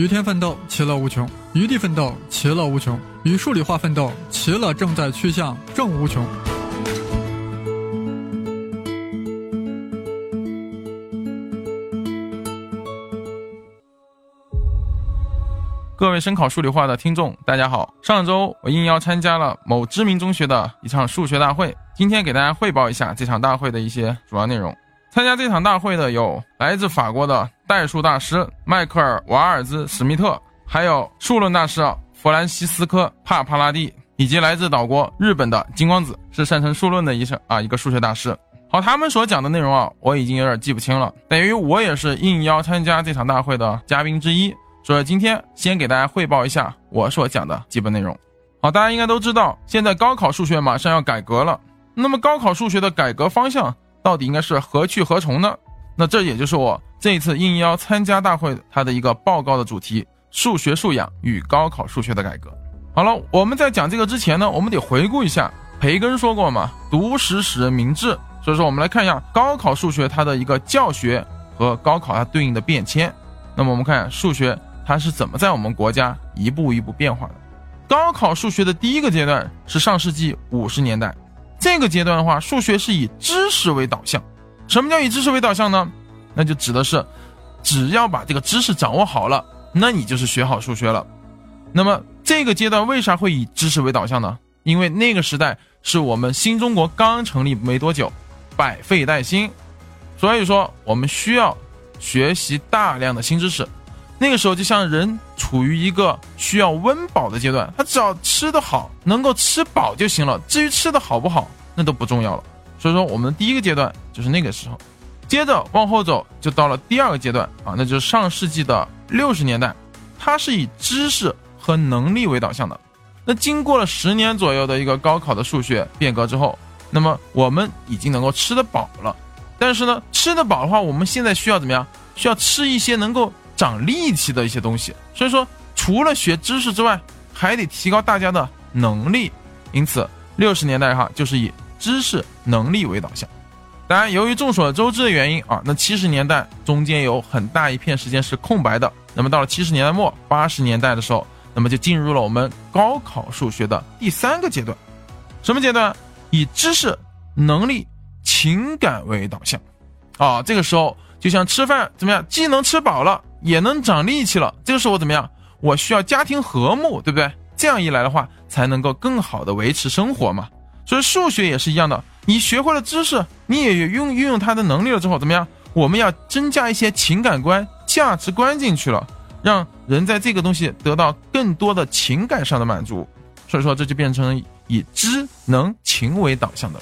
与天奋斗，其乐无穷；与地奋斗，其乐无穷；与数理化奋斗，其乐正在趋向正无穷。各位声考数理化的听众，大家好。上周我应邀参加了某知名中学的一场数学大会，今天给大家汇报一下这场大会的一些主要内容。参加这场大会的有来自法国的代数大师迈克尔·瓦尔兹·史密特，还有数论大师弗兰西斯科·帕帕拉蒂，以及来自岛国日本的金光子，是擅长数论的一个数学大师。好，他们所讲的内容我已经有点记不清了，等于我也是应邀参加这场大会的嘉宾之一。所以今天先给大家汇报一下我所讲的基本内容。好，大家应该都知道，现在高考数学马上要改革了。那么高考数学的改革方向到底应该是何去何从呢？那这也就是我这一次应邀参加大会它的一个报告的主题：数学素养与高考数学的改革。好了，我们在讲这个之前呢，我们得回顾一下，培根说过嘛，读史使明智。所以说我们来看一下高考数学它的一个教学和高考它对应的变迁。那么我们看数学它是怎么在我们国家一步一步变化的。高考数学的第一个阶段是上世纪50年代，这个阶段的话，数学是以知识为导向。什么叫以知识为导向呢？那就指的是只要把这个知识掌握好了，那你就是学好数学了。那么这个阶段为啥会以知识为导向呢？因为那个时代是我们新中国刚成立没多久，百废待兴，所以说我们需要学习大量的新知识。那个时候就像人处于一个需要温饱的阶段，他只要吃得好，能够吃饱就行了，至于吃得好不好那都不重要了。所以说我们的第一个阶段就是那个时候。接着往后走就到了第二个阶段那就是上世纪的60年代，它是以知识和能力为导向的。那经过了10年左右的一个高考的数学变革之后，那么我们已经能够吃得饱了。但是呢，吃得饱的话，我们现在需要怎么样？需要吃一些能够长力气的一些东西。所以说除了学知识之外，还得提高大家的能力。因此60年代就是以知识能力为导向。当然由于众所周知的原因那70年代中间有很大一片时间是空白的。那么到了70年代末80年代的时候，那么就进入了我们高考数学的第三个阶段。什么阶段？以知识能力情感为导向这个时候就像吃饭怎么样，既能吃饱了也能长力气了。这个时候怎么样？我需要家庭和睦，对不对？这样一来的话，才能够更好的维持生活嘛。所以数学也是一样的，你学会了知识，你也运用它的能力了之后，怎么样？我们要增加一些情感观、价值观进去了，让人在这个东西得到更多的情感上的满足。所以说这就变成以知能情为导向的。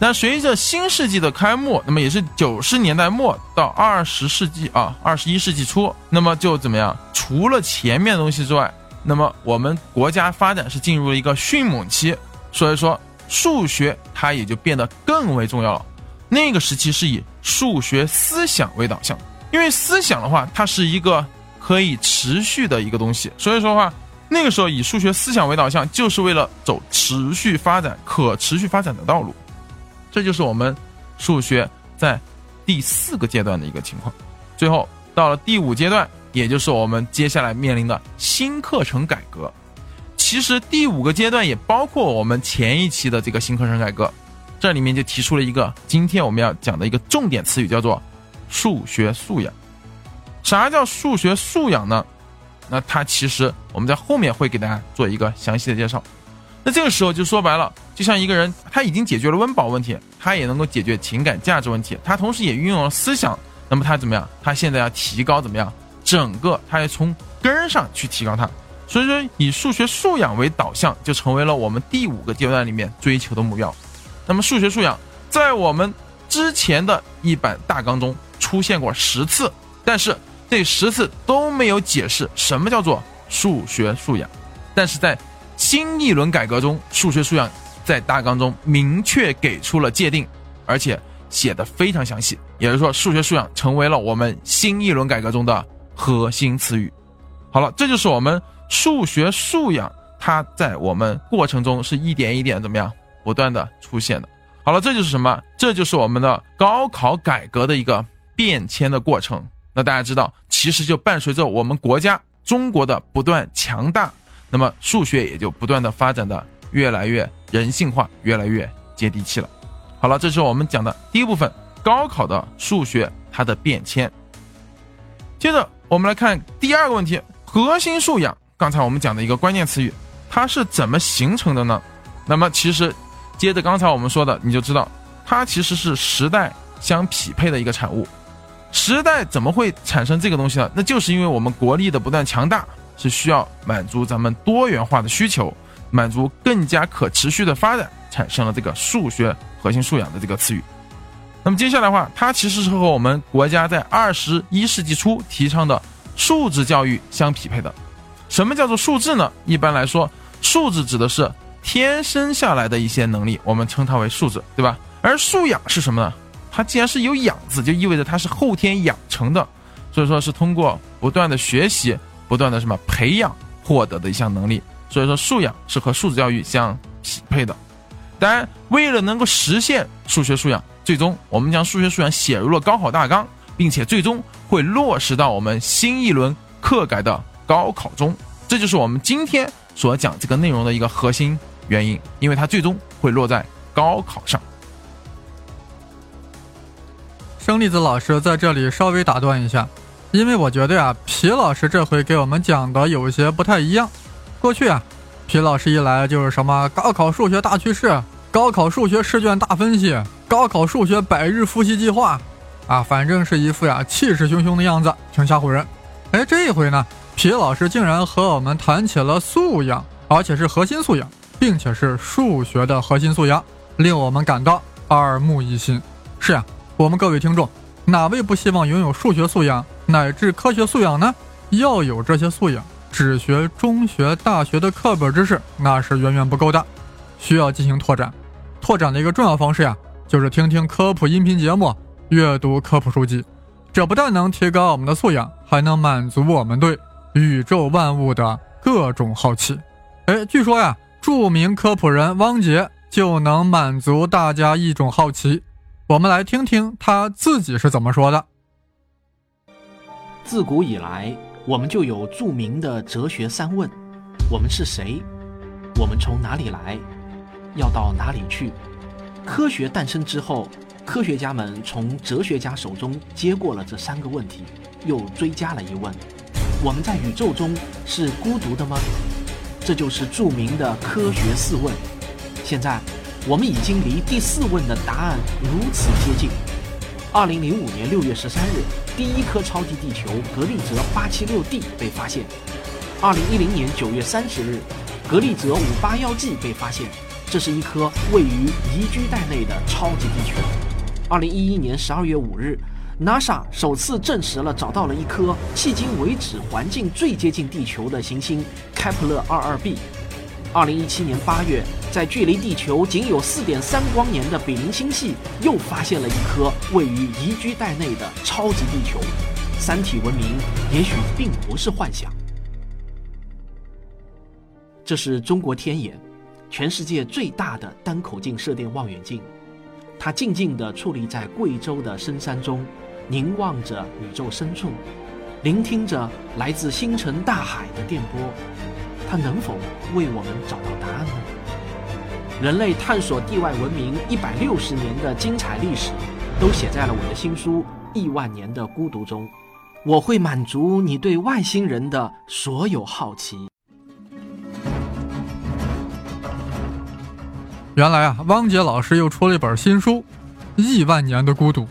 那随着新世纪的开幕，那么也是90年代末到21世纪初，那么就怎么样？除了前面的东西之外，那么我们国家发展是进入了一个迅猛期，所以说数学它也就变得更为重要了。那个时期是以数学思想为导向，因为思想的话，它是一个可以持续的一个东西，所以说的话，那个时候以数学思想为导向，就是为了走可持续发展的道路。这就是我们数学在第四个阶段的一个情况。最后到了第五阶段，也就是我们接下来面临的新课程改革。其实第五个阶段也包括我们前一期的这个新课程改革，这里面就提出了一个今天我们要讲的一个重点词语，叫做数学素养。啥叫数学素养呢？那它其实我们在后面会给大家做一个详细的介绍。那这个时候就说白了，就像一个人他已经解决了温饱问题，他也能够解决情感价值问题，他同时也运用了思想。那么他怎么样？他现在要提高怎么样？整个他要从根上去提高它。所以说以数学素养为导向，就成为了我们第五个阶段里面追求的目标。那么数学素养在我们之前的一版大纲中出现过10次，但是这10次都没有解释什么叫做数学素养。但是在新一轮改革中，数学素养在大纲中明确给出了界定，而且写得非常详细。也就是说数学素养成为了我们新一轮改革中的核心词语。好了，这就是我们数学素养它在我们过程中是一点一点怎么样不断的出现的。好了，这就是什么？这就是我们的高考改革的一个变迁的过程。那大家知道，其实就伴随着我们国家中国的不断强大，那么数学也就不断的发展的越来越人性化，越来越接地气了。好了，这是我们讲的第一部分，高考的数学它的变迁。接着我们来看第二个问题，核心素养，刚才我们讲的一个关键词语，它是怎么形成的呢？那么其实接着刚才我们说的，你就知道它其实是时代相匹配的一个产物。时代怎么会产生这个东西呢？那就是因为我们国力的不断强大，是需要满足咱们多元化的需求，满足更加可持续的发展，产生了这个数学核心素养的这个词语。那么接下来的话，它其实是和我们国家在21世纪初提倡的素质教育相匹配的。什么叫做素质呢？一般来说，素质指的是天生下来的一些能力，我们称它为素质，对吧？而素养是什么呢？它既然是有养字，就意味着它是后天养成的，所以说是通过不断的学习，不断的什么培养获得的一项能力，所以说素养是和素质教育相匹配的。当然，为了能够实现数学素养，最终我们将数学素养写入了高考大纲，并且最终会落实到我们新一轮课改的高考中。这就是我们今天所讲这个内容的一个核心原因，因为它最终会落在高考上。生粒子老师在这里稍微打断一下，因为我觉得皮老师这回给我们讲的有些不太一样。过去皮老师一来就是什么高考数学大趋势，高考数学试卷大分析，高考数学百日复习计划反正是一副气势汹汹的样子，挺吓唬人。这一回呢，皮老师竟然和我们谈起了素养，而且是核心素养，并且是数学的核心素养，令我们感到耳目一新。是我们各位听众，哪位不希望拥有数学素养乃至科学素养呢？要有这些素养，只学中学大学的课本知识那是远远不够的，需要进行拓展。拓展的一个重要方式就是听听科普音频节目，阅读科普书籍。这不但能提高我们的素养，还能满足我们对宇宙万物的各种好奇。据说著名科普人汪杰就能满足大家一种好奇。我们来听听他自己是怎么说的。自古以来，我们就有著名的哲学三问：我们是谁？我们从哪里来？要到哪里去？科学诞生之后，科学家们从哲学家手中接过了这三个问题，又追加了一问：我们在宇宙中是孤独的吗？这就是著名的科学四问。现在我们已经离第四问的答案如此接近。2005年6月13日，第一颗超级地球格利泽876D 被发现。2010年9月30日，格利泽581G 被发现，这是一颗位于宜居带内的超级地球。2011年12月5日。NASA 首次证实了找到了一颗迄今为止环境最接近地球的行星开普勒 22b。2017年8月，在距离地球仅有 4.3 光年的比邻星系又发现了一颗位于宜居带内的超级地球。三体文明也许并不是幻想。这是中国天眼，全世界最大的单口径射电望远镜，它静静地矗立在贵州的深山中，凝望着宇宙深处，聆听着来自星辰大海的电波。它能否为我们找到答案呢？人类探索地外文明160年的精彩历史，都写在了我的新书《亿万年的孤独》中。我会满足你对外星人的所有好奇。原来汪杰老师又出了一本新书《亿万年的孤独》。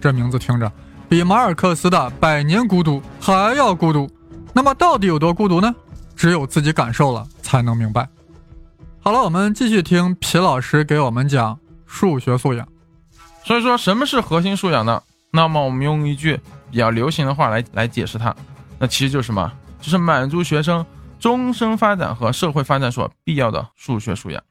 这名字听着比马尔克斯的《百年孤独》还要孤独。那么到底有多孤独呢？只有自己感受了才能明白。好了，我们继续听皮老师给我们讲数学素养。所以说什么是核心素养呢？那么我们用一句比较流行的话来解释它，那其实就是什么？就是满足学生终身发展和社会发展所必要的数学素养。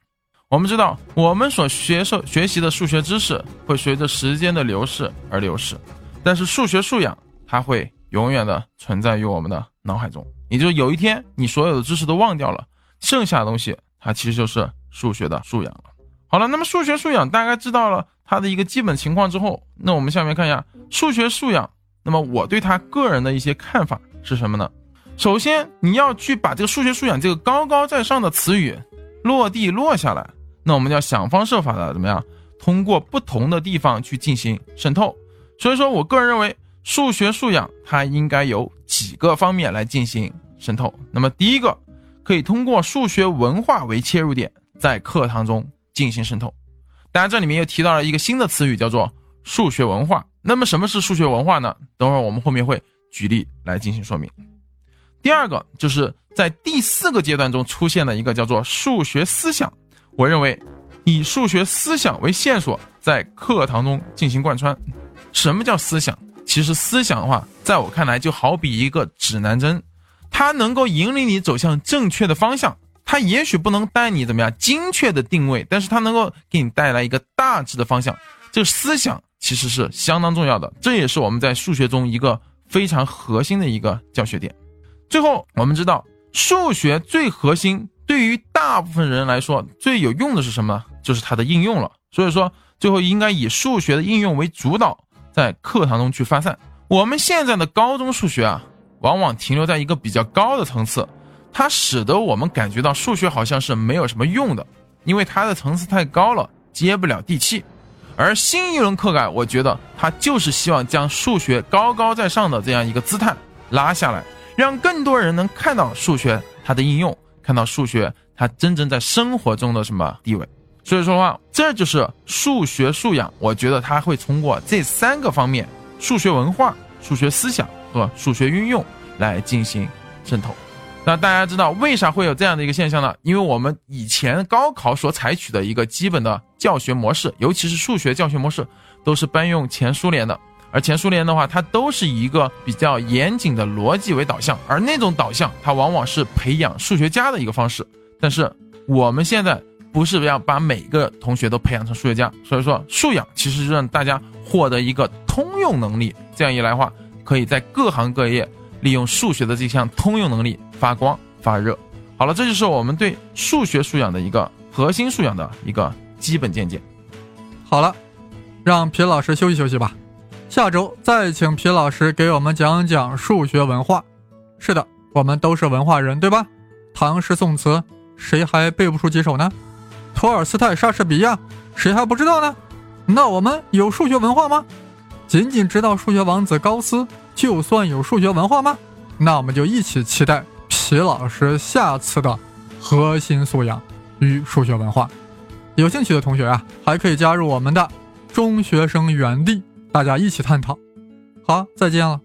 我们知道，我们所学习的数学知识会随着时间的流逝而流逝，但是数学素养它会永远的存在于我们的脑海中。也就是有一天你所有的知识都忘掉了，剩下的东西它其实就是数学的素养了。好了，那么数学素养大概知道了它的一个基本情况之后，那我们下面看一下数学素养，那么我对它个人的一些看法是什么呢？首先你要去把这个数学素养这个高高在上的词语落地落下来，那我们要想方设法的怎么样通过不同的地方去进行渗透。所以说我个人认为数学素养它应该由几个方面来进行渗透。那么第一个，可以通过数学文化为切入点，在课堂中进行渗透。当然这里面又提到了一个新的词语，叫做数学文化。那么什么是数学文化呢？等会儿我们后面会举例来进行说明。第二个就是在第四个阶段中出现了一个叫做数学思想，我认为以数学思想为线索在课堂中进行贯穿。什么叫思想？其实思想的话在我看来就好比一个指南针，它能够引领你走向正确的方向，它也许不能带你怎么样精确的定位，但是它能够给你带来一个大致的方向。这思想其实是相当重要的，这也是我们在数学中一个非常核心的一个教学点。最后我们知道数学最核心对于大部分人来说最有用的是什么？就是它的应用了。所以说最后应该以数学的应用为主导，在课堂中去发散。我们现在的高中数学啊，往往停留在一个比较高的层次，它使得我们感觉到数学好像是没有什么用的，因为它的层次太高了，接不了地气。而新一轮课改，我觉得它就是希望将数学高高在上的这样一个姿态拉下来，让更多人能看到数学它的应用，看到数学它真正在生活中的什么地位。所以说的话，这就是数学素养，我觉得它会通过这三个方面，数学文化、数学思想和数学运用来进行渗透。那大家知道为啥会有这样的一个现象呢？因为我们以前高考所采取的一个基本的教学模式，尤其是数学教学模式，都是搬用前苏联的。而前苏联的话，它都是以一个比较严谨的逻辑为导向，而那种导向它往往是培养数学家的一个方式。但是我们现在不是要把每个同学都培养成数学家，所以说素养其实是让大家获得一个通用能力，这样一来的话可以在各行各业利用数学的这项通用能力发光发热。好了，这就是我们对数学素养的一个核心素养的一个基本见解。好了，让皮老师休息休息吧，下周再请皮老师给我们讲讲数学文化。是的，我们都是文化人，对吧？唐诗宋词谁还背不出几首呢？托尔斯泰、莎士比亚谁还不知道呢？那我们有数学文化吗？仅仅知道数学王子高斯就算有数学文化吗？那我们就一起期待皮老师下次的核心素养与数学文化。有兴趣的同学啊，还可以加入我们的中学生园地，大家一起探讨。好，再见了。